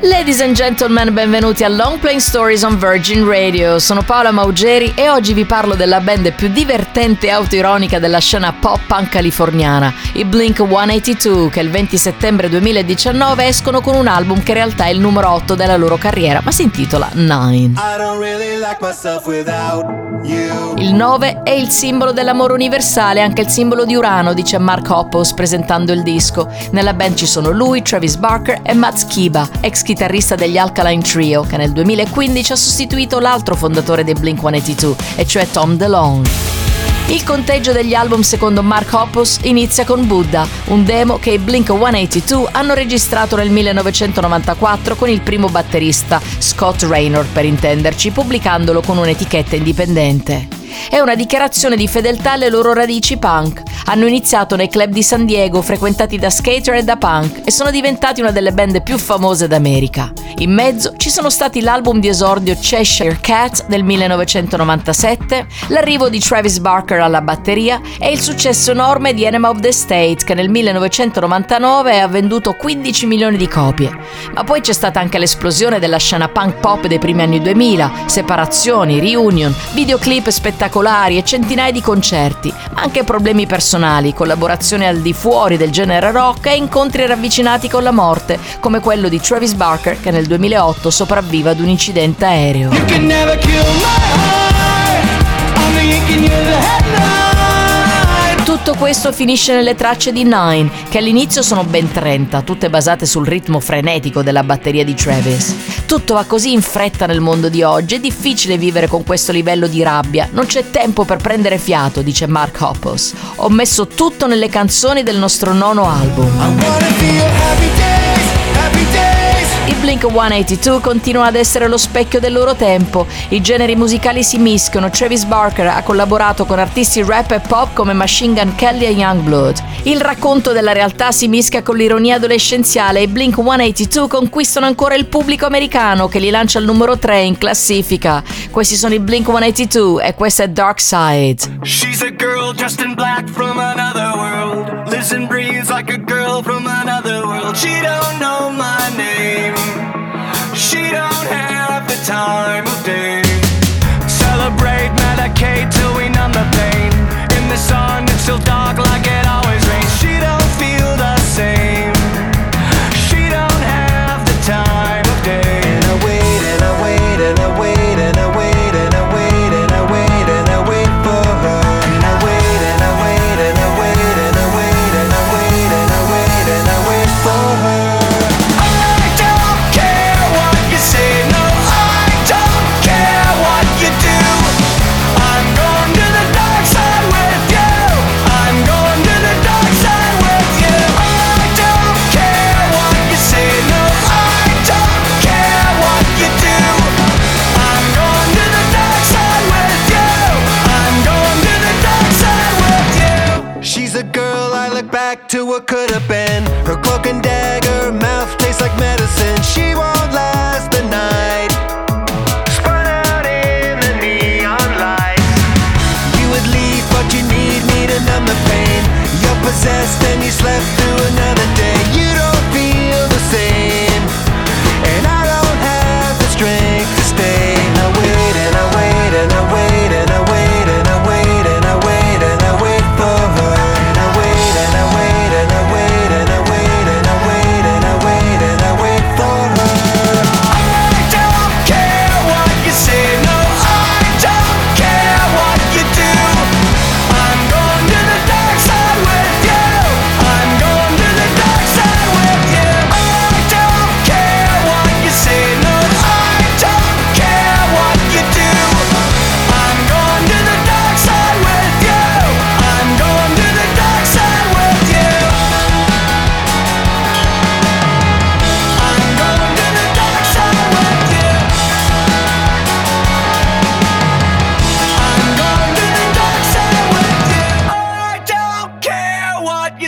Ladies and gentlemen, benvenuti a Long Playing Stories on Virgin Radio. Sono Paola Maugeri e oggi vi parlo della band più divertente e autoironica della scena pop-punk californiana, i Blink-182, che il 20 settembre 2019 escono con un album che in realtà è il numero 8 della loro carriera, ma si intitola Nine. Il 9 è il simbolo dell'amore universale, anche il simbolo di Urano, dice Mark Hoppus presentando il disco. Nella band ci sono lui, Travis Barker e Mads Kiba, ex chitarrista degli Alkaline Trio, che nel 2015 ha sostituito l'altro fondatore dei Blink-182, e cioè Tom DeLonge. Il conteggio degli album secondo Mark Hoppus inizia con Buddha, un demo che i Blink-182 hanno registrato nel 1994 con il primo batterista, Scott Raynor per intenderci, pubblicandolo con un'etichetta indipendente. È una dichiarazione di fedeltà alle loro radici punk. Hanno iniziato nei club di San Diego frequentati da skater e da punk e sono diventati una delle band più famose d'America. In mezzo ci sono stati l'album di esordio Cheshire Cat del 1997, l'arrivo di Travis Barker alla batteria e il successo enorme di Enema of the State, che nel 1999 ha venduto 15 milioni di copie. Ma poi c'è stata anche l'esplosione della scena punk pop dei primi anni 2000, separazioni, reunion, videoclip spettacolari e centinaia di concerti, ma anche problemi personali, collaborazioni al di fuori del genere rock e incontri ravvicinati con la morte, come quello di Travis Barker, che nel 2008 sopravvive ad un incidente aereo. Tutto questo finisce nelle tracce di Nine, che all'inizio sono ben 30, tutte basate sul ritmo frenetico della batteria di Travis. Tutto va così in fretta nel mondo di oggi, è difficile vivere con questo livello di rabbia, non c'è tempo per prendere fiato, dice Mark Hoppus. Ho messo tutto nelle canzoni del nostro nono album. I Blink-182 continuano ad essere lo specchio del loro tempo, i generi musicali si mischiano, Travis Barker ha collaborato con artisti rap e pop come Machine Gun Kelly e Youngblood. Il racconto della realtà si mischia con l'ironia adolescenziale e i Blink-182 conquistano ancora il pubblico americano, che li lancia al numero 3 in classifica. Questi sono i Blink-182 e questa è Darkside. She's a girl dressed in black from another world. Lives and breathes like a girl from another world. She don't know my name. She don't have the time of day. Celebrate, medicate till we numb the pain. In the sun it's still dark like it always rains. She don't feel the same. She don't have the time of day. And I wait and I wait and I wait and I wait and I wait and I wait and I wait for her. And I wait and I wait and I wait and I wait and I wait and I wait and I wait for her. To what could have been. Her cloak and dagger mouth tastes like medicine. She won't last the night, spun out in the neon lights. You would leave but you need me to numb the pain. You're possessed and you slept through another day. You don't feel the same and I don't have the strength to stay. I wait and I wait and I wait and I wait and I wait and I wait and I wait for her. And I wait and I wait.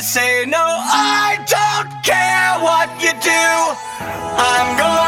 Say no, I don't care what you do. I'm going